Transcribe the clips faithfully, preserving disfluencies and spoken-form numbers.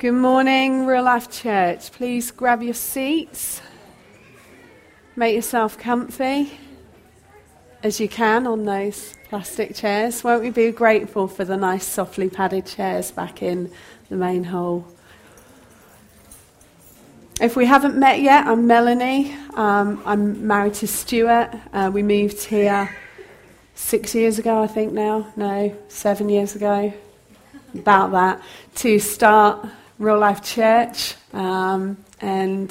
Good morning, Real Life Church. Please grab your seats. Make yourself comfy as you can on those plastic chairs. Won't we be grateful for the nice softly padded chairs back in the main hall? If we haven't met yet, I'm Melanie. Um, I'm married to Stuart. Uh, we moved here six years ago, I think now. No, seven years ago. About that. To start Real Life Church, um, and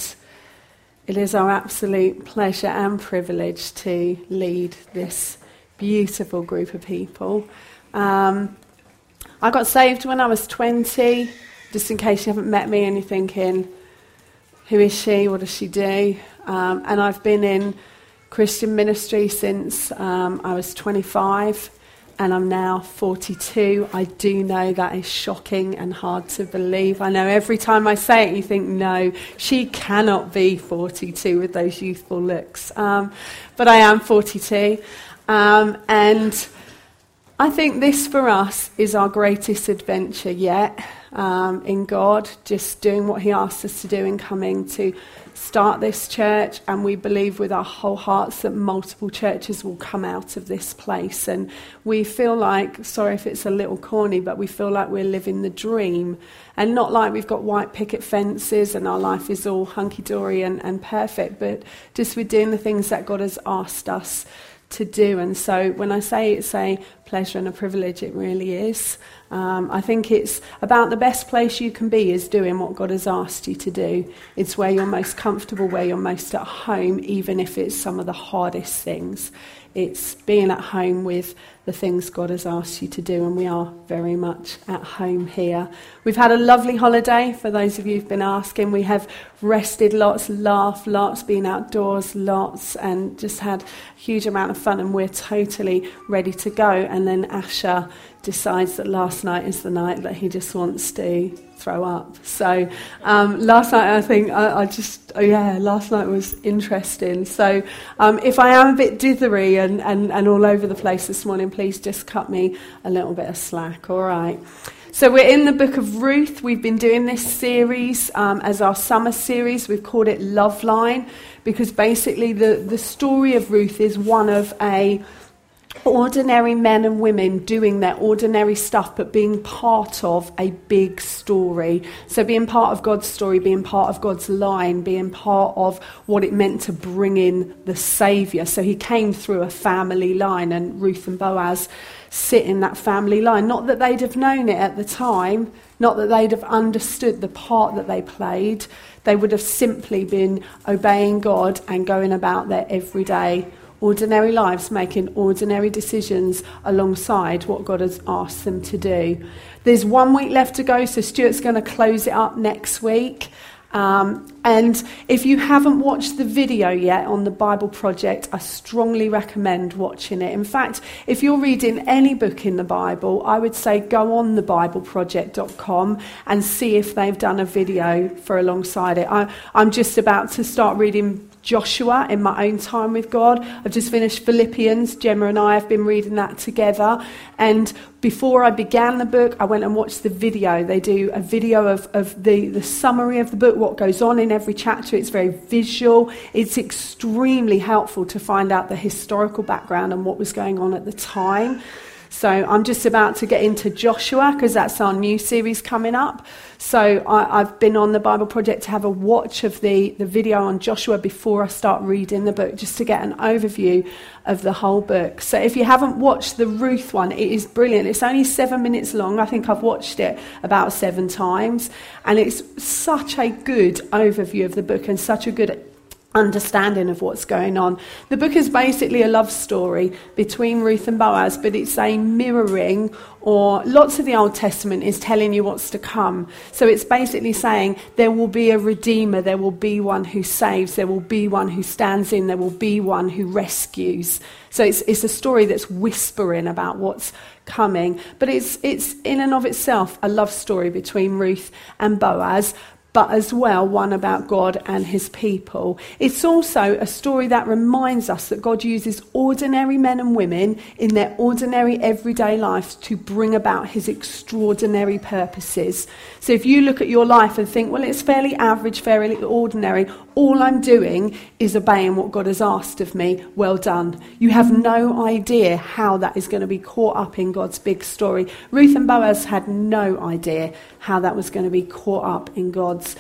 it is our absolute pleasure and privilege to lead this beautiful group of people. Um, I got saved when I was twenty, just in case you haven't met me and you're thinking, who is she, what does she do? Um, and I've been in Christian ministry since um, I was twenty-five. And I'm now forty-two. I do know that is shocking and hard to believe. I know every time I say it, you think, no, she cannot be forty-two with those youthful looks. Um, but I am forty-two. Um, and I think this for us is our greatest adventure yet um, in God, just doing what he asked us to do and coming to start this church. And we believe with our whole hearts that multiple churches will come out of this place, and we feel like, sorry if it's a little corny, but we feel like we're living the dream, and not like we've got white picket fences and our life is all hunky-dory and, and perfect, but just we're doing the things that God has asked us to do. And so when I say it's a pleasure and a privilege, it really is. Um, I think it's about the best place you can be is doing what God has asked you to do. It's where you're most comfortable, where you're most at home, even if it's some of the hardest things. It's being at home with the things God has asked you to do, and we are very much at home here. We've had a lovely holiday, for those of you who've been asking. We have rested lots, laughed lots, been outdoors lots, and just had a huge amount of fun, and we're totally ready to go. And then Asher decides that last night is the night that he just wants to throw up. So um, last night, I think, I, I just, oh yeah, last night was interesting. So um, if I am a bit dithery and, and, and all over the place this morning, please just cut me a little bit of slack, all right? So we're in the book of Ruth. We've been doing this series um, as our summer series. We've called it Love Line, because basically the, the story of Ruth is one of a ordinary men and women doing their ordinary stuff, but being part of a big story. So being part of God's story, being part of God's line, being part of what it meant to bring in the Saviour. So he came through a family line, and Ruth and Boaz sit in that family line. Not that they'd have known it at the time, not that they'd have understood the part that they played. They would have simply been obeying God and going about their everyday ordinary lives, making ordinary decisions alongside what God has asked them to do. There's one week left to go, so Stuart's going to close it up next week. Um, and if you haven't watched the video yet on the Bible Project, I strongly recommend watching it. In fact, if you're reading any book in the Bible, I would say go on the bible project dot com and see if they've done a video for alongside it. I, I'm just about to start reading Joshua in my own time with God. I've just finished Philippians. Gemma and I have been reading that together. And before I began the book, I went and watched the video. They do a video of, of the, the summary of the book, what goes on in every chapter. It's very visual. It's extremely helpful to find out the historical background and what was going on at the time. So I'm just about to get into Joshua, because that's our new series coming up. So I, I've been on the Bible Project to have a watch of the, the video on Joshua before I start reading the book, just to get an overview of the whole book. So if you haven't watched the Ruth one, it is brilliant. It's only seven minutes long. I think I've watched it about seven times. And it's such a good overview of the book and such a good understanding of what's going on. The book is basically a love story between Ruth and Boaz, but it's a mirroring, or lots of the Old Testament is telling you what's to come. So it's basically saying there will be a redeemer, there will be one who saves, there will be one who stands in, there will be one who rescues. So it's it's a story that's whispering about what's coming, but it's it's in and of itself a love story between Ruth and Boaz. but as well one about God and his people. It's also a story that reminds us that God uses ordinary men and women in their ordinary everyday lives to bring about his extraordinary purposes. So if you look at your life and think, well, it's fairly average, fairly ordinary, all I'm doing is obeying what God has asked of me, well done. You have no idea how that is going to be caught up in God's big story. Ruth and Boaz had no idea how that was going to be caught up in God's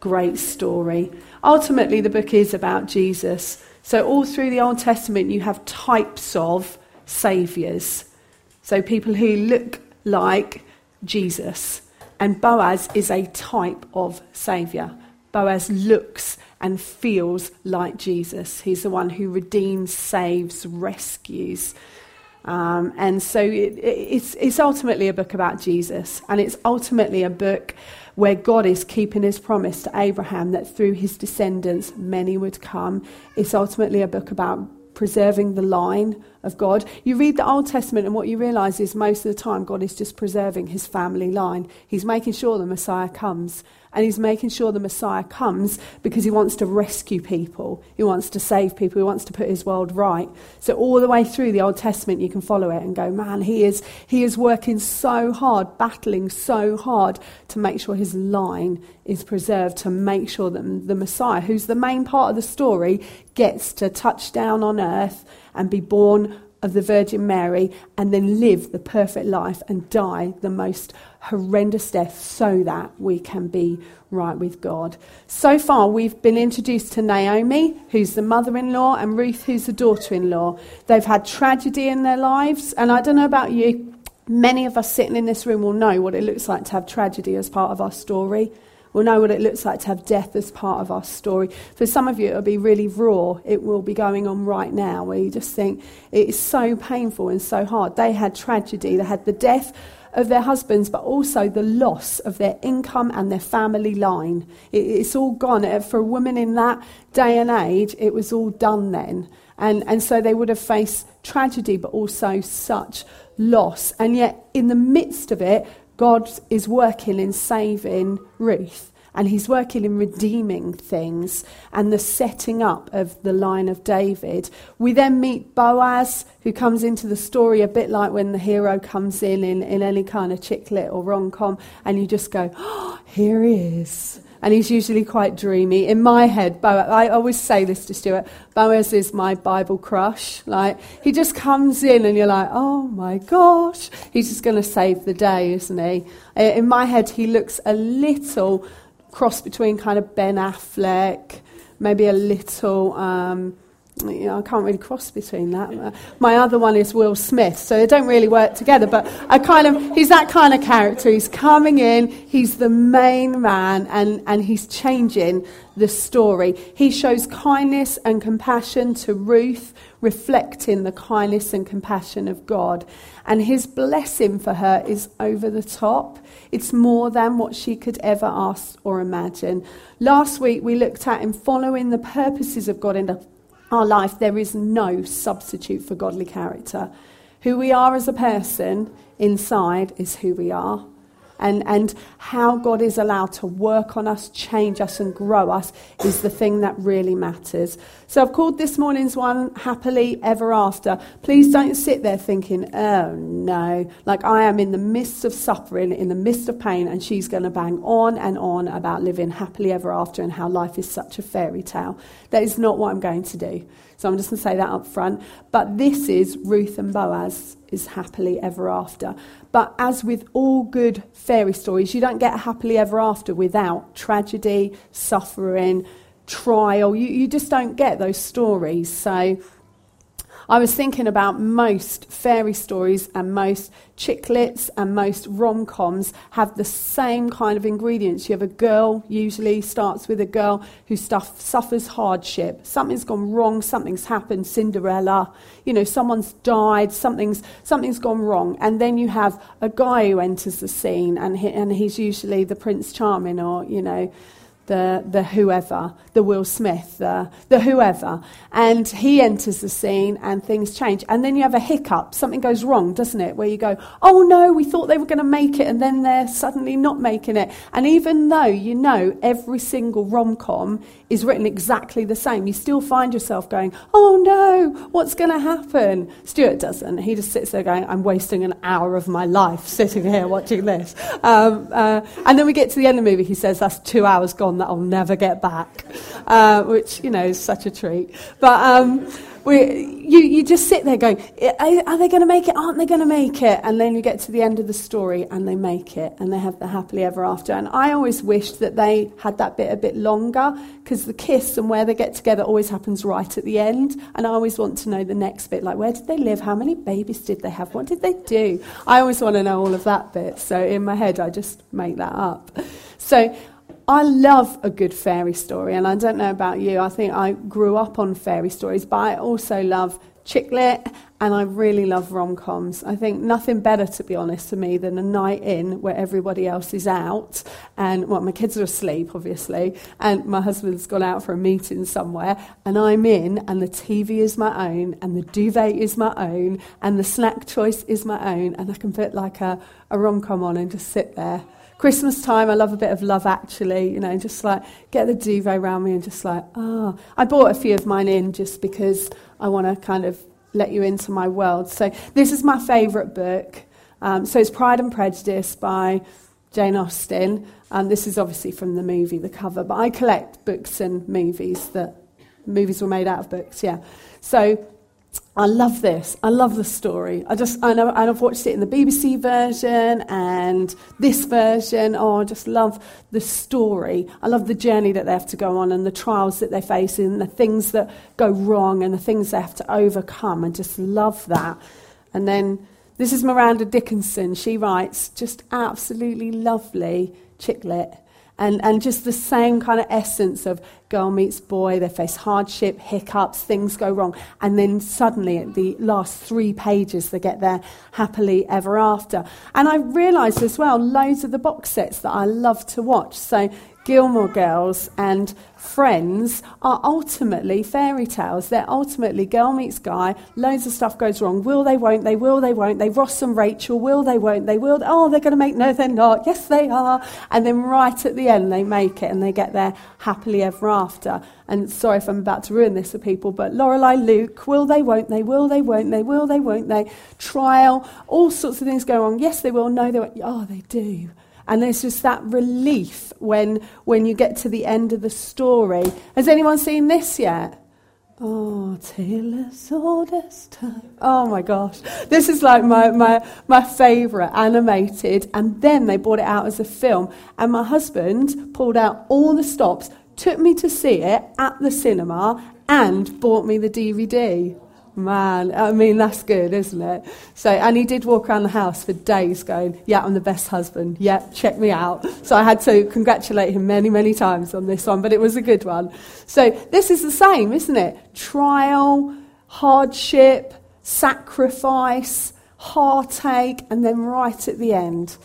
great story. Ultimately, the book is about Jesus. So all through the Old Testament, you have types of saviours. So people who look like Jesus. And Boaz is a type of saviour. Boaz looks and feels like Jesus. He's the one who redeems, saves, rescues. Um, and so it, it's, it's ultimately a book about Jesus. And it's ultimately a book where God is keeping his promise to Abraham that through his descendants many would come. It's ultimately a book about preserving the line of God. You read the Old Testament and what you realise is most of the time God is just preserving his family line. He's making sure the Messiah comes. And he's making sure the Messiah comes because he wants to rescue people. He wants to save people. He wants to put his world right. So all the way through the Old Testament, you can follow it and go, man, he is he is working so hard, battling so hard to make sure his line is preserved, to make sure that the Messiah, who's the main part of the story, gets to touch down on earth and be born of the Virgin Mary and then live the perfect life and die the most horrendous death so that we can be right with God. So far we've been introduced to Naomi, who's the mother-in-law, and Ruth, who's the daughter-in-law. They've had tragedy in their lives, and I don't know about you, many of us sitting in this room will know what it looks like to have tragedy as part of our story. We'll know what it looks like to have death as part of our story. For some of you, it'll be really raw. It will be going on right now where you just think it's so painful and so hard. They had tragedy. They had the death of their husbands, but also the loss of their income and their family line. It, it's all gone. For a woman in that day and age, it was all done then. And, and so they would have faced tragedy, but also such loss. And yet, in the midst of it, God is working in saving Ruth, and he's working in redeeming things and the setting up of the line of David. We then meet Boaz, who comes into the story a bit like when the hero comes in in, in any kind of chick lit or rom-com, and you just go, oh, here he is. And he's usually quite dreamy. In my head, Boaz, I always say this to Stuart, Boaz is my Bible crush. Like, he just comes in and you're like, oh my gosh, he's just going to save the day, isn't he? In my head, he looks a little cross between kind of Ben Affleck, maybe a little... Um, You know, I can't really cross between that. My other one is Will Smith, so they don't really work together, but I kind of, he's that kind of character. He's coming in, he's the main man, and, and he's changing the story. He shows kindness and compassion to Ruth, reflecting the kindness and compassion of God. And his blessing for her is over the top. It's more than what she could ever ask or imagine. Last week, we looked at him following the purposes of God in the our life. There is no substitute for godly character. Who we are as a person inside is who we are. And and how God is allowed to work on us, change us and grow us is the thing that really matters. So I've called this morning's one Happily Ever After. Please don't sit there thinking, oh no, like I am in the midst of suffering, in the midst of pain, and she's going to bang on and on about living happily ever after and how life is such a fairy tale. That is not what I'm going to do. So I'm just going to say that up front. But this is Ruth and Boaz is happily ever after. But as with all good fairy stories, you don't get a happily ever after without tragedy, suffering, trial. You, you just don't get those stories. So I was thinking about most fairy stories and most chick lits and most rom-coms have the same kind of ingredients. You have a girl, usually starts with a girl who stuff, suffers hardship. Something's gone wrong, something's happened, Cinderella, you know, someone's died, something's something's gone wrong. And then you have a guy who enters the scene and he, and he's usually the Prince Charming or, you know, the the whoever, the Will Smith, the, the whoever. And he enters the scene and things change. And then you have a hiccup. Something goes wrong, doesn't it? Where you go, oh no, we thought they were going to make it and then they're suddenly not making it. And even though you know every single rom-com is written exactly the same, you still find yourself going, oh no, what's going to happen? Stuart doesn't. He just sits there going, I'm wasting an hour of my life sitting here watching this. Um, uh, and then we get to the end of the movie, he says, that's two hours gone that I'll never get back, uh, which, you know, is such a treat. But um, we, you, you just sit there going, are, are they going to make it? Aren't they going to make it? And then you get to the end of the story and they make it and they have the happily ever after. And I always wished that they had that bit a bit longer, because the kiss and where they get together always happens right at the end. And I always want to know the next bit, like where did they live? How many babies did they have? What did they do? I always want to know all of that bit. So in my head, I just make that up. So I love a good fairy story, and I don't know about you, I think I grew up on fairy stories, but I also love chick lit, and I really love rom-coms. I think nothing better, to be honest, to me than a night in where everybody else is out, and, well, my kids are asleep, obviously, and my husband's gone out for a meeting somewhere, and I'm in, and the T V is my own, and the duvet is my own, and the snack choice is my own, and I can put like a, a rom-com on and just sit there. Christmas time, I love a bit of Love Actually, you know, just like get the duvet around me and just like, ah. Oh. I bought a few of mine in just because I want to kind of let you into my world. So this is my favourite book. Um, so it's Pride and Prejudice by Jane Austen. Um, this is obviously from the movie, the cover, but I collect books and movies that movies were made out of books, yeah. So I love this. I love the story. I just, I know, I've watched it in the B B C version and this version. Oh, I just love the story. I love the journey that they have to go on and the trials that they're facing and the things that go wrong and the things they have to overcome. I just love that. And then this is Miranda Dickinson. She writes just absolutely lovely chick lit. And and just the same kind of essence of girl meets boy, they face hardship, hiccups, things go wrong. And then suddenly at the last three pages, they get their happily ever after. And I realised as well, loads of the box sets that I love to watch. So Gilmore Girls and Friends are ultimately fairy tales. They're ultimately girl meets guy, loads of stuff goes wrong. Will they, won't they, will they, won't they, Ross and Rachel, will they, won't they, will they, oh, they're going to make, no, they're not, yes, they are. And then right at the end, they make it and they get their happily ever after. And sorry if I'm about to ruin this for people, but Lorelai, Luke, will they, won't they, will they, won't they, will they, won't they, trial, all sorts of things go on. Yes, they will, no, they won't, oh, they do. And there's just that relief when when you get to the end of the story. Has anyone seen this yet? Oh, Taylor's oldest time. Oh my gosh. This is like my, my, my favourite animated. And then they brought it out as a film. And my husband pulled out all the stops, took me to see it at the cinema, and bought me the D V D. Man, I mean, that's good, isn't it? So, and he did walk around the house for days going, yeah, I'm the best husband. Yeah, check me out. So I had to congratulate him many, many times on this one, but it was a good one. So this is the same, isn't it? Trial, hardship, sacrifice, heartache, and then right at the end,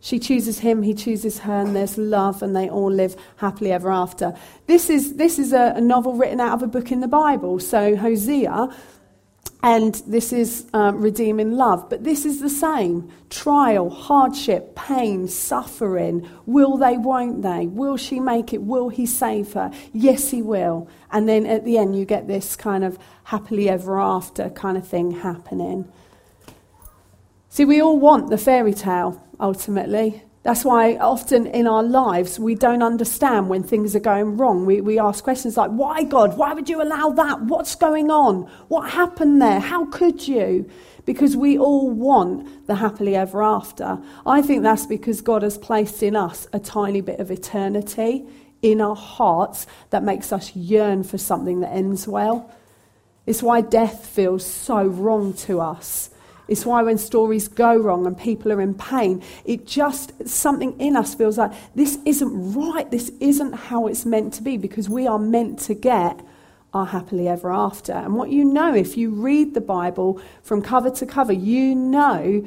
she chooses him, he chooses her, and there's love, and they all live happily ever after. This is this is a, a novel written out of a book in the Bible, so Hosea. And this is uh, Redeeming Love. But this is the same. Trial, hardship, pain, suffering. Will they, won't they? Will she make it? Will he save her? Yes, he will. And then at the end, you get this kind of happily ever after kind of thing happening. See, we all want the fairy tale, ultimately. That's why often in our lives, we don't understand when things are going wrong. We we ask questions like, why God? Why would you allow that? What's going on? What happened there? How could you? Because we all want the happily ever after. I think that's because God has placed in us a tiny bit of eternity in our hearts that makes us yearn for something that ends well. It's why death feels so wrong to us. It's why when stories go wrong and people are in pain, it just, something in us feels like, this isn't right, this isn't how it's meant to be, because we are meant to get our happily ever after. And what you know, if you read the Bible from cover to cover, you know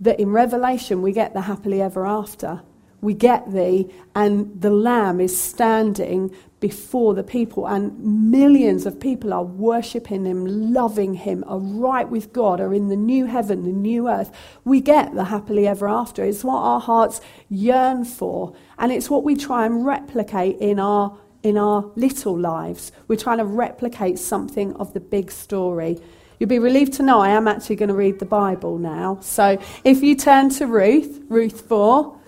that in Revelation we get the happily ever after. we get thee, and the Lamb is standing before the people, and millions of people are worshipping him, loving him, are right with God, are in the new heaven, the new earth. We get the happily ever after. It's what our hearts yearn for, and it's what we try and replicate in our in our little lives. We're trying to replicate something of the big story. You'll be relieved to know I am actually going to read the Bible now. So if you turn to Ruth, Ruth four,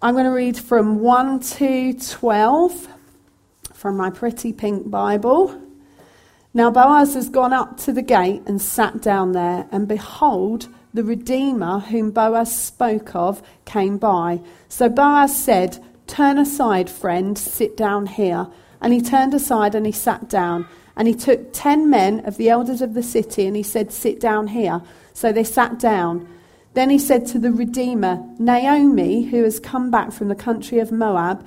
I'm going to read from one to twelve from my pretty pink Bible. Now Boaz has gone up to the gate and sat down there, and behold, the Redeemer whom Boaz spoke of came by. So Boaz said, "Turn aside, friend, sit down here." And he turned aside and he sat down. And he took ten men of the elders of the city, and he said, "Sit down here." So they sat down. Then he said to the Redeemer, "Naomi, who has come back from the country of Moab,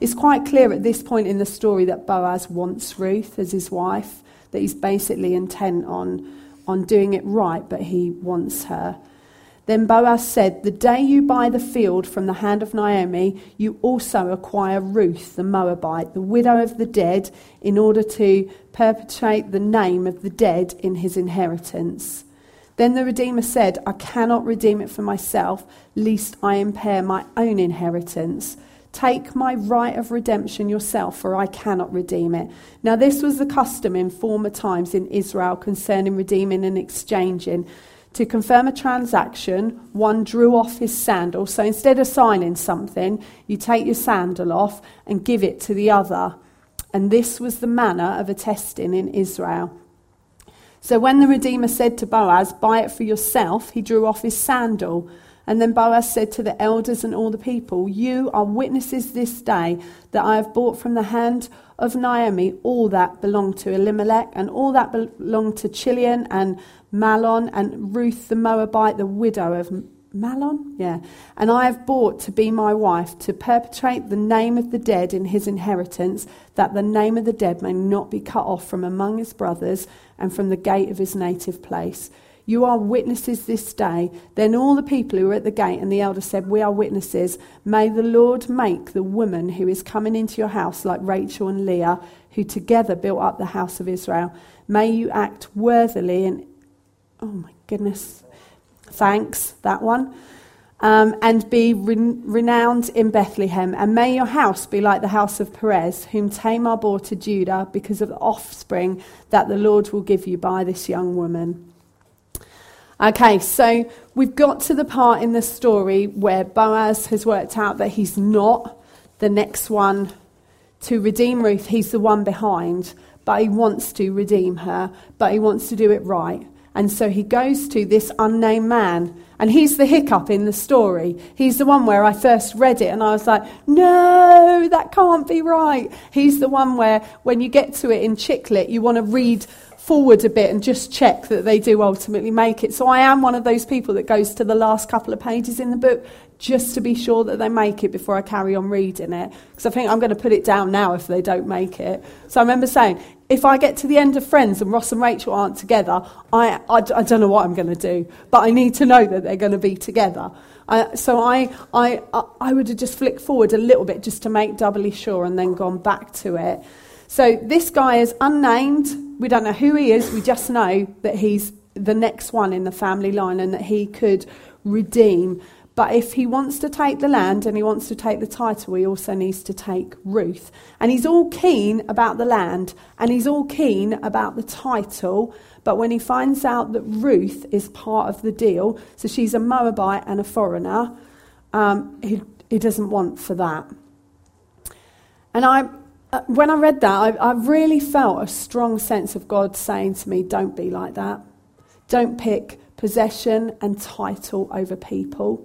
It's quite clear at this point in the story that Boaz wants Ruth as his wife, that he's basically intent on, on doing it right, but he wants her. Then Boaz said, "The day you buy the field from the hand of Naomi, you also acquire Ruth the Moabite, the widow of the dead, in order to perpetuate the name of the dead in his inheritance." Then the Redeemer said, "I cannot redeem it for myself, lest I impair my own inheritance. Take my right of redemption yourself, for I cannot redeem it." Now this was the custom in former times in Israel concerning redeeming and exchanging. To confirm a transaction, one drew off his sandal. So instead of signing something, you take your sandal off and give it to the other. And this was the manner of attesting in Israel. So when the Redeemer said to Boaz, "Buy it for yourself," he drew off his sandal. And then Boaz said to the elders and all the people, "You are witnesses this day that I have bought from the hand of Naomi all that belonged to Elimelech and all that belonged to Chilion and Mahlon and Ruth the Moabite, the widow of Mahlon, yeah. And I have bought to be my wife, to perpetuate the name of the dead in his inheritance, that the name of the dead may not be cut off from among his brothers and from the gate of his native place. You are witnesses this day." Then all the people who were at the gate and the elders said, "We are witnesses. May the Lord make the woman who is coming into your house like Rachel and Leah, who together built up the house of Israel. May you act worthily and, oh my goodness, thanks, that one, um, and be re- renowned in Bethlehem. And may your house be like the house of Perez, whom Tamar bore to Judah, because of the offspring that the Lord will give you by this young woman." Okay, so we've got to the part in the story where Boaz has worked out that he's not the next one to redeem Ruth. He's the one behind, but he wants to redeem her, but he wants to do it right. And so he goes to this unnamed man, and he's the hiccup in the story. He's the one where I first read it and I was like, no, that can't be right. He's the one where when you get to it in Chicklet, you want to read forward a bit and just check that they do ultimately make it. So I am one of those people that goes to the last couple of pages in the book just to be sure that they make it before I carry on reading it, because I think I'm going to put it down now if they don't make it. So I remember saying, if I get to the end of Friends and Ross and Rachel aren't together, I, I, I don't know what I'm going to do, but I need to know that they're going to be together. I, so I, I, I would have just flicked forward a little bit just to make doubly sure and then gone back to it. So this guy is unnamed. We don't know who he is. We just know that he's the next one in the family line and that he could redeem. But if he wants to take the land and he wants to take the title, he also needs to take Ruth. And he's all keen about the land and he's all keen about the title. But when he finds out that Ruth is part of the deal, so she's a Moabite and a foreigner, um, he, he doesn't want for that. And I... When I read that, I, I really felt a strong sense of God saying to me, don't be like that. Don't pick possession and title over people.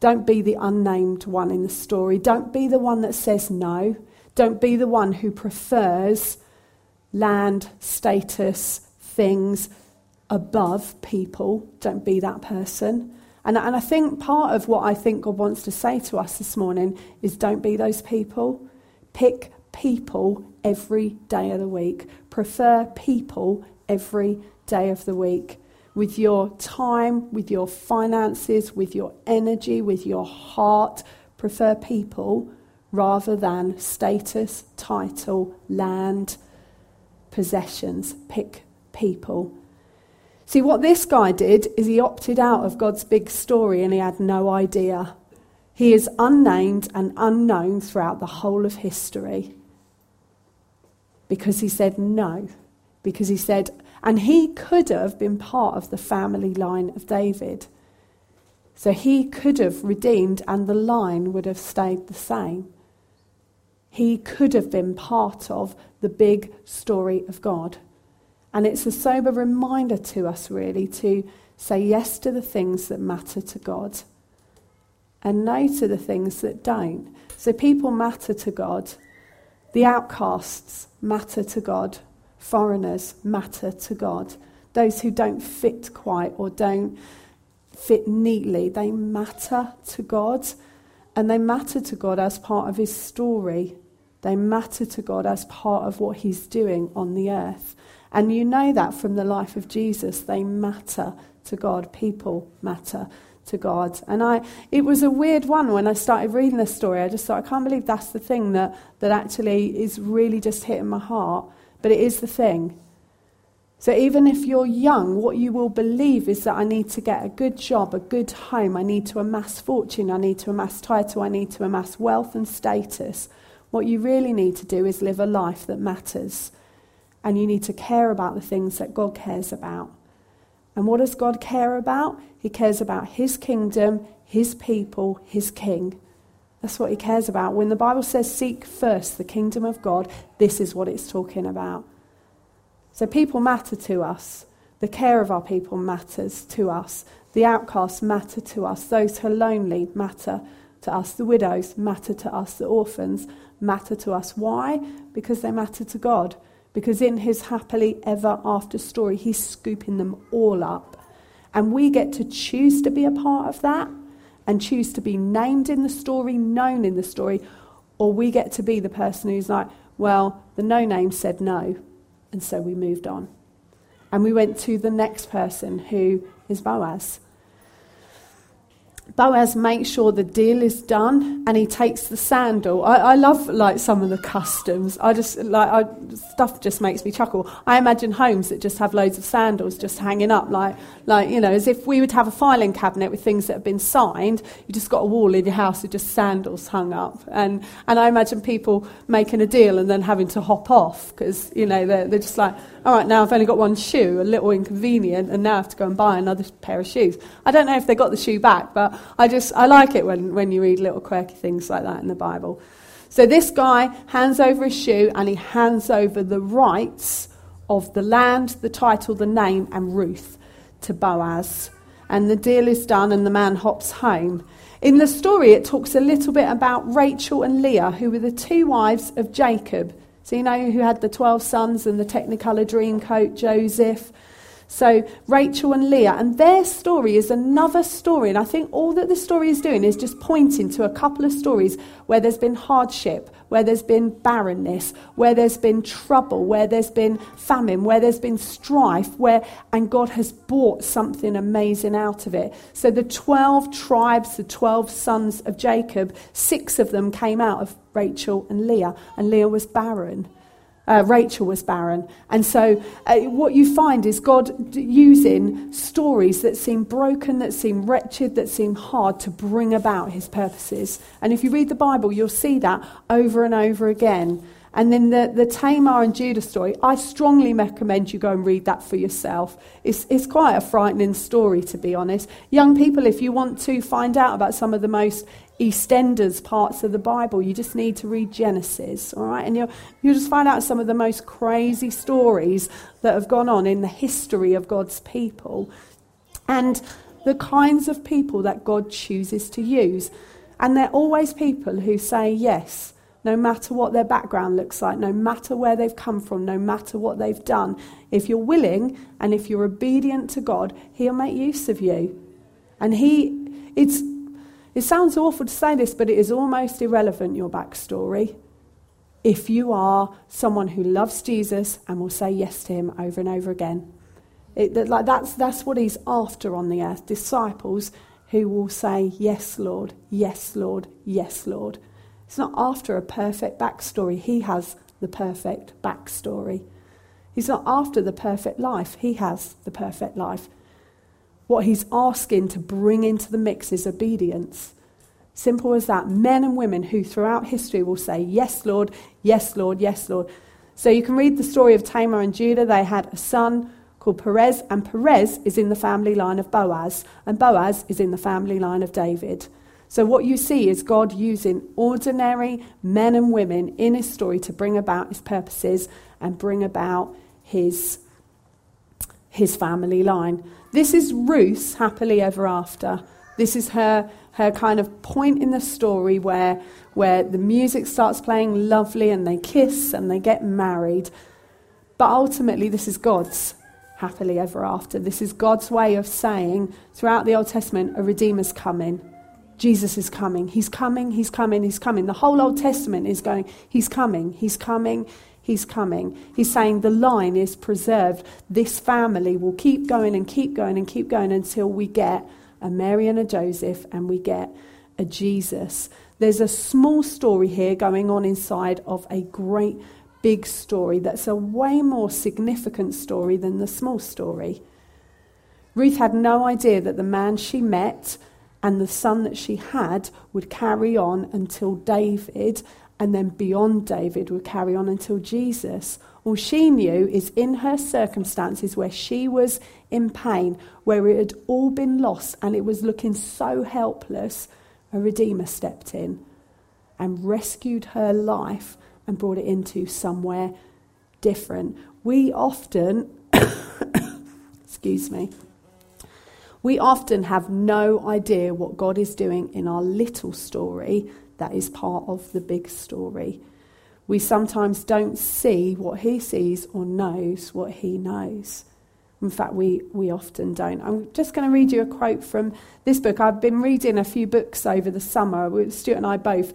Don't be the unnamed one in the story. Don't be the one that says no. Don't be the one who prefers land, status, things above people. Don't be that person. And, and I think part of what I think God wants to say to us this morning is don't be those people. Pick people every day of the week. Prefer people every day of the week. With your time, with your finances, with your energy, with your heart. Prefer people rather than status, title, land, possessions. Pick people. See, what this guy did is he opted out of God's big story and he had no idea. He is unnamed and unknown throughout the whole of history. Because he said no. Because he said... And he could have been part of the family line of David. So he could have redeemed and the line would have stayed the same. He could have been part of the big story of God. And it's a sober reminder to us really to say yes to the things that matter to God and no to the things that don't. So people matter to God. The outcasts matter to God. Foreigners matter to God. Those who don't fit quite or don't fit neatly, they matter to God. And they matter to God as part of his story. They matter to God as part of what he's doing on the earth. And you know that from the life of Jesus. They matter to God. People matter to God. And I, it was a weird one when I started reading this story. I just thought, I can't believe that's the thing that, that actually is really just hitting my heart. But it is the thing. So even if you're young, what you will believe is that I need to get a good job, a good home, I need to amass fortune, I need to amass title, I need to amass wealth and status. What you really need to do is live a life that matters. And you need to care about the things that God cares about. And what does God care about? He cares about his kingdom, his people, his king. That's what he cares about. When the Bible says seek first the kingdom of God, this is what it's talking about. So people matter to us. The care of our people matters to us. The outcasts matter to us. Those who are lonely matter to us. The widows matter to us. The orphans matter to us. Why? Because they matter to God. Because in his happily ever after story, he's scooping them all up. And we get to choose to be a part of that. And choose to be named in the story, known in the story, or we get to be the person who's like, well, the no-name said no, and so we moved on. And we went to the next person, who is Boaz. Boaz makes sure the deal is done, and he takes the sandal. I, I love like some of the customs. I just like I, stuff just makes me chuckle. I imagine homes that just have loads of sandals just hanging up, like like you know, as if we would have a filing cabinet with things that have been signed. You just got a wall in your house with just sandals hung up, and and I imagine people making a deal and then having to hop off because you know they're they're just like, all right, now I've only got one shoe, a little inconvenient, and now I have to go and buy another pair of shoes. I don't know if they got the shoe back, but I just, I like it when, when you read little quirky things like that in the Bible. So this guy hands over his shoe and he hands over the rights of the land, the title, the name and Ruth to Boaz. And the deal is done and the man hops home. In the story it talks a little bit about Rachel and Leah, who were the two wives of Jacob. So you know who had the twelve sons and the Technicolor Dreamcoat, Joseph. So Rachel and Leah, and their story is another story. And I think all that the story is doing is just pointing to a couple of stories where there's been hardship, where there's been barrenness, where there's been trouble, where there's been famine, where there's been strife, where and God has brought something amazing out of it. So the twelve tribes, the twelve sons of Jacob, six of them came out of Rachel and Leah, and Leah was barren. Uh, Rachel was barren. And so uh, what you find is God d- using stories that seem broken, that seem wretched, that seem hard to bring about his purposes. And if you read the Bible, you'll see that over and over again. And then the, the Tamar and Judah story, I strongly recommend you go and read that for yourself. It's, it's quite a frightening story, to be honest. Young people, if you want to find out about some of the most EastEnders parts of the Bible, you just need to read Genesis, all right? And you'll, you'll just find out some of the most crazy stories that have gone on in the history of God's people. And the kinds of people that God chooses to use. And they're always people who say yes, no matter what their background looks like, no matter where they've come from, no matter what they've done. If you're willing and if you're obedient to God, he'll make use of you. And he, it's, it sounds awful to say this, but it is almost irrelevant, your backstory, if you are someone who loves Jesus and will say yes to him over and over again. It, that, like that's, that's what he's after on the earth, disciples who will say, yes, Lord, yes, Lord, yes, Lord. It's not after a perfect backstory. He has the perfect backstory. He's not after the perfect life. He has the perfect life. What he's asking to bring into the mix is obedience. Simple as that. Men and women who throughout history will say, yes, Lord, yes, Lord, yes, Lord. So you can read the story of Tamar and Judah. They had a son called Perez, and Perez is in the family line of Boaz, and Boaz is in the family line of David. So what you see is God using ordinary men and women in his story to bring about his purposes and bring about his, his family line. This is Ruth's happily ever after. This is her... her kind of point in the story where where the music starts playing lovely and they kiss and they get married. But ultimately, this is God's happily ever after. This is God's way of saying throughout the Old Testament, a Redeemer's coming. Jesus is coming. He's coming, he's coming, he's coming. The whole Old Testament is going, he's coming, he's coming, he's coming. He's saying the line is preserved. This family will keep going and keep going and keep going until we get a Mary and a Joseph, and we get a Jesus. There's a small story here going on inside of a great big story that's a way more significant story than the small story. Ruth had no idea that the man she met and the son that she had would carry on until David, and then beyond David would carry on until Jesus. All she knew is in her circumstances where she was in pain, where it had all been lost and it was looking so helpless, a Redeemer stepped in and rescued her life and brought it into somewhere different. We often, excuse me, we often have no idea what God is doing in our little story that is part of the big story. We sometimes don't see what he sees or knows what he knows. In fact, we, we often don't. I'm just going to read you a quote from this book. I've been reading a few books over the summer. Stuart and I both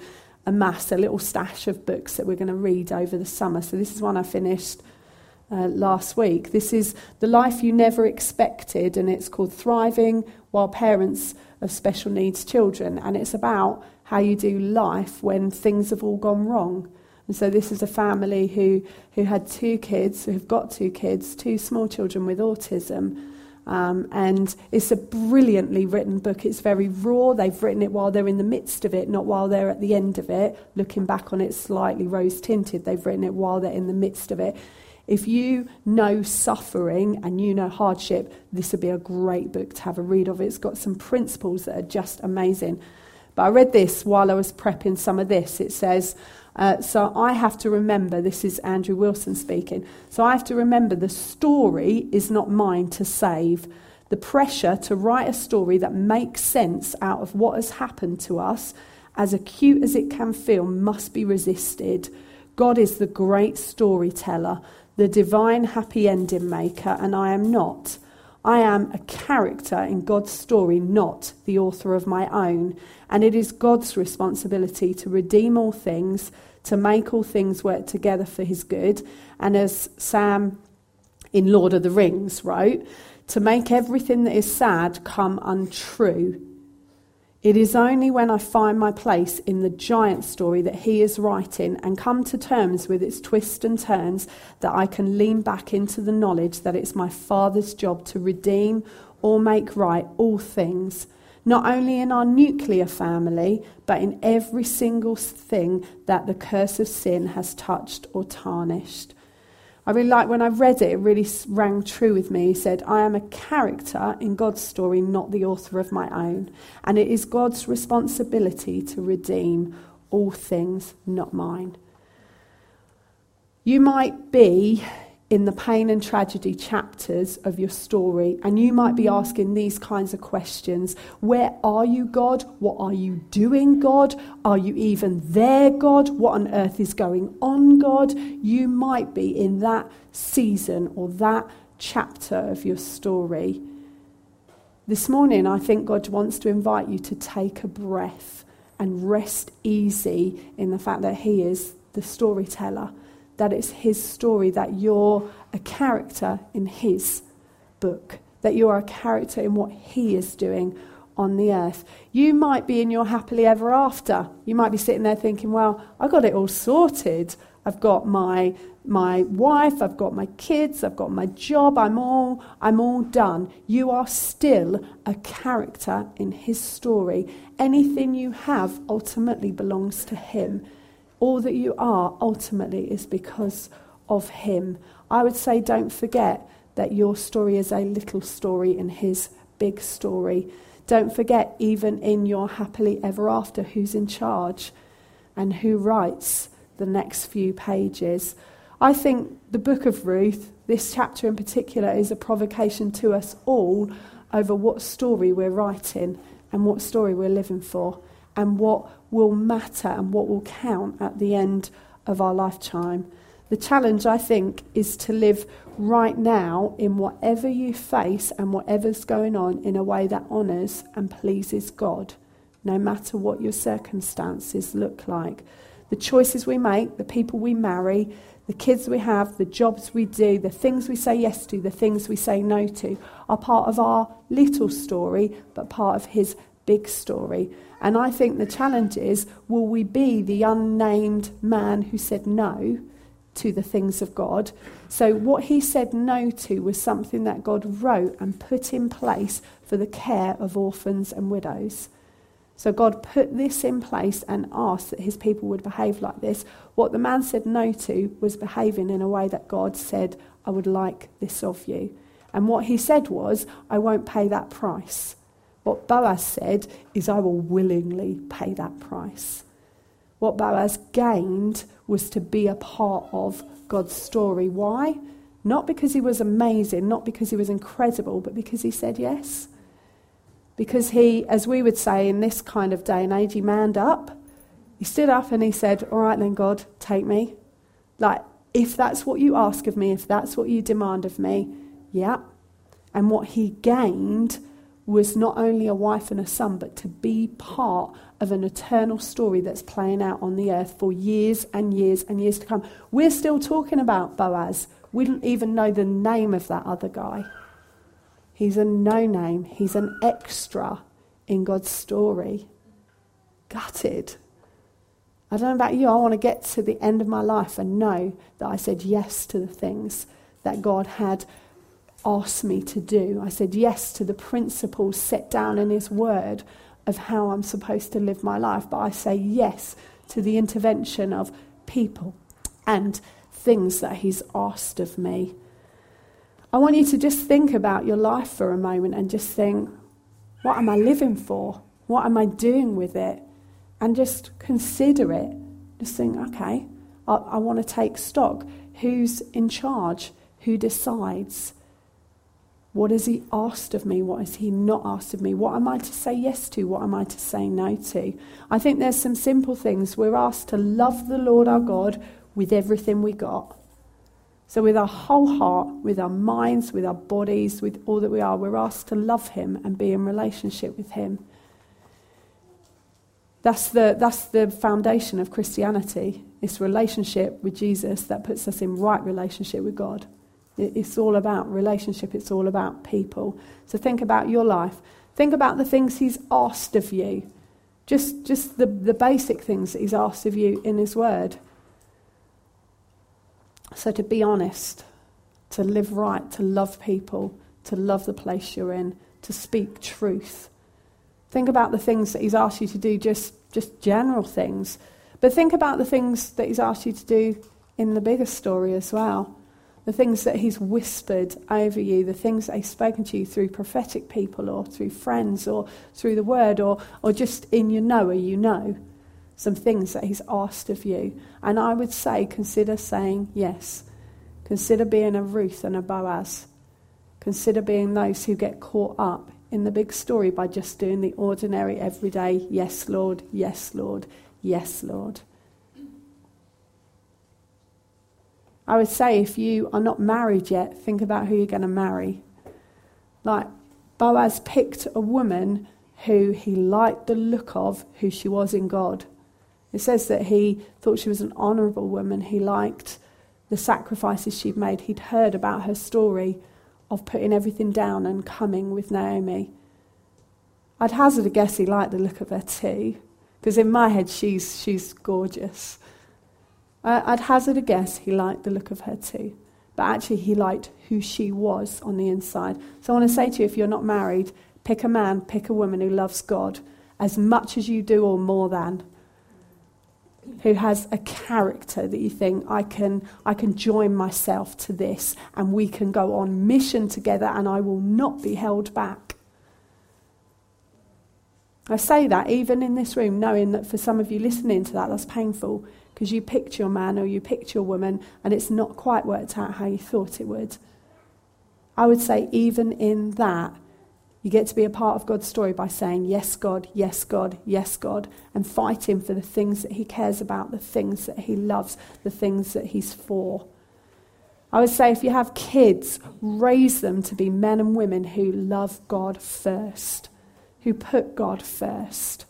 amassed a little stash of books that we're going to read over the summer. So this is one I finished uh, last week. This is The Life You Never Expected, and it's called Thriving While Parents of Special Needs Children. And it's about how you do life when things have all gone wrong. And so this is a family who, who had two kids, who've got two kids, two small children with autism. Um, and it's a brilliantly written book. It's very raw. They've written it while they're in the midst of it, not while they're at the end of it. Looking back on it, slightly rose-tinted. They've written it while they're in the midst of it. If you know suffering and you know hardship, this would be a great book to have a read of. It's got some principles that are just amazing. But I read this while I was prepping some of this. It says... Uh, so I have to remember, this is Andrew Wilson speaking, so I have to remember the story is not mine to save. The pressure to write a story that makes sense out of what has happened to us, as acute as it can feel, must be resisted. God is the great storyteller, the divine happy ending maker, and I am not. I am a character in God's story, not the author of my own. And it is God's responsibility to redeem all things, to make all things work together for his good. And as Sam in Lord of the Rings wrote, to make everything that is sad come untrue. It is only when I find my place in the giant story that he is writing and come to terms with its twists and turns that I can lean back into the knowledge that it's my Father's job to redeem or make right all things, not only in our nuclear family, but in every single thing that the curse of sin has touched or tarnished. I really like when I read it, it really rang true with me. He said, I am a character in God's story, not the author of my own. And it is God's responsibility to redeem all things, not mine. You might be in the pain and tragedy chapters of your story, and you might be asking these kinds of questions. Where are you, God? What are you doing, God? Are you even there, God? What on earth is going on, God? You might be in that season or that chapter of your story. This morning, I think God wants to invite you to take a breath and rest easy in the fact that he is the storyteller, that it's his story, that you're a character in his book, that you are a character in what he is doing on the earth. You might be in your happily ever after. You might be sitting there thinking, well, I got it all sorted. I've got my my wife, I've got my kids, I've got my job, I'm all I'm all done. You are still a character in his story. Anything you have ultimately belongs to him. All that you are ultimately is because of him. I would say don't forget that your story is a little story in his big story. Don't forget, even in your happily ever after, who's in charge and who writes the next few pages. I think the book of Ruth, this chapter in particular, is a provocation to us all over what story we're writing and what story we're living for and what will matter and what will count at the end of our lifetime. The challenge, I think, is to live right now in whatever you face and whatever's going on in a way that honours and pleases God, no matter what your circumstances look like. The choices we make, the people we marry, the kids we have, the jobs we do, the things we say yes to, the things we say no to, are part of our little story, but part of his big story. And I think the challenge is, will we be the unnamed man who said no to the things of God? So what he said no to was something that God wrote and put in place for the care of orphans and widows. So God put this in place and asked that his people would behave like this. What the man said no to was behaving in a way that God said, I would like this of you. And what he said was, I won't pay that price. What Boaz said is, I will willingly pay that price. What Boaz gained was to be a part of God's story. Why? Not because he was amazing, not because he was incredible, but because he said yes. Because he, as we would say in this kind of day and age, he manned up. He stood up and he said, all right then, God, take me. Like, if that's what you ask of me, if that's what you demand of me, yeah. And what he gained was not only a wife and a son, but to be part of an eternal story that's playing out on the earth for years and years and years to come. We're still talking about Boaz. We don't even know the name of that other guy. He's a no-name. He's an extra in God's story. Gutted. I don't know about you, I want to get to the end of my life and know that I said yes to the things that God had asked me to do. I said yes to the principles set down in his word of how I'm supposed to live my life. But I say yes to the intervention of people and things that he's asked of me. I want you to just think about your life for a moment and just think, what am I living for? What am I doing with it? And just consider it. Just think, okay, I, I want to take stock. Who's in charge? Who decides? What has he asked of me? What has he not asked of me? What am I to say yes to? What am I to say no to? I think there's some simple things. We're asked to love the Lord our God with everything we got. So with our whole heart, with our minds, with our bodies, with all that we are, we're asked to love him and be in relationship with him. That's the that's the foundation of Christianity. It's relationship with Jesus that puts us in right relationship with God. It's all about relationship. It's all about people. So think about your life. Think about the things he's asked of you. Just, just the, the basic things that he's asked of you in his word. So to be honest, to live right, to love people, to love the place you're in, to speak truth. Think about the things that he's asked you to do, just, just general things. But think about the things that he's asked you to do in the bigger story as well. The things that he's whispered over you, the things that he's spoken to you through prophetic people or through friends or through the word or, or just in your knower, you know. Some things that he's asked of you. And I would say, consider saying yes. Consider being a Ruth and a Boaz. Consider being those who get caught up in the big story by just doing the ordinary, everyday, yes, Lord, yes, Lord, yes, Lord. I would say if you are not married yet, think about who you're going to marry. Like, Boaz picked a woman who he liked the look of, who she was in God. It says that he thought she was an honourable woman. He liked the sacrifices she'd made. He'd heard about her story of putting everything down and coming with Naomi. I'd hazard a guess he liked the look of her too, because in my head she's she's gorgeous. I'd hazard a guess he liked the look of her too. But actually he liked who she was on the inside. So I want to say to you, if you're not married, pick a man, pick a woman who loves God as much as you do or more than. Who has a character that you think, I can I can join myself to this and we can go on mission together and I will not be held back. I say that even in this room, knowing that for some of you listening to that, that's painful. Because you picked your man or you picked your woman and it's not quite worked out how you thought it would. I would say even in that, you get to be a part of God's story by saying, yes, God, yes, God, yes, God, and fighting for the things that he cares about, the things that he loves, the things that he's for. I would say if you have kids, raise them to be men and women who love God first, who put God first.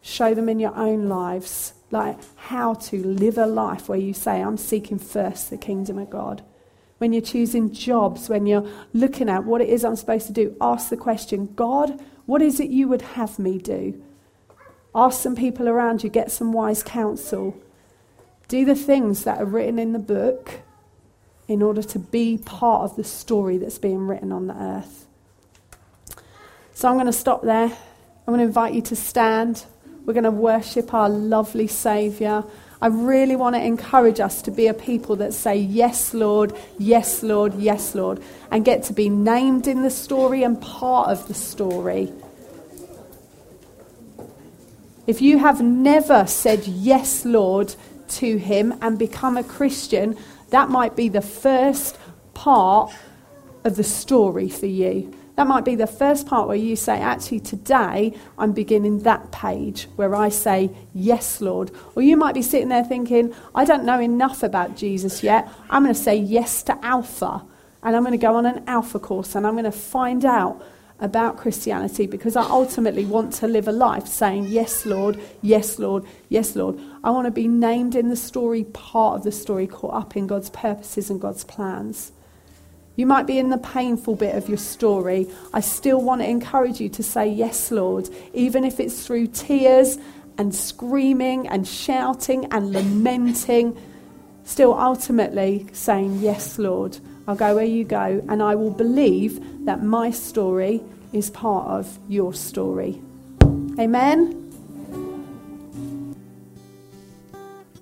Show them in your own lives, like how to live a life where you say, I'm seeking first the kingdom of God. When you're choosing jobs, when you're looking at what it is I'm supposed to do, ask the question, God, what is it you would have me do? Ask some people around you, get some wise counsel. Do the things that are written in the book in order to be part of the story that's being written on the earth. So I'm going to stop there. I'm going to invite you to stand. We're going to worship our lovely Saviour. I really want to encourage us to be a people that say, yes, Lord, yes, Lord, yes, Lord, and get to be named in the story and part of the story. If you have never said yes, Lord, to him and become a Christian, that might be the first part of the story for you. That might be the first part where you say, actually today I'm beginning that page where I say, yes, Lord. Or you might be sitting there thinking, I don't know enough about Jesus yet. I'm going to say yes to Alpha. And I'm going to go on an Alpha course and I'm going to find out about Christianity because I ultimately want to live a life saying, yes, Lord, yes, Lord, yes, Lord. I want to be named in the story, part of the story, caught up in God's purposes and God's plans. You might be in the painful bit of your story. I still want to encourage you to say, yes, Lord, even if it's through tears and screaming and shouting and lamenting, still ultimately saying, yes, Lord, I'll go where you go and I will believe that my story is part of your story. Amen.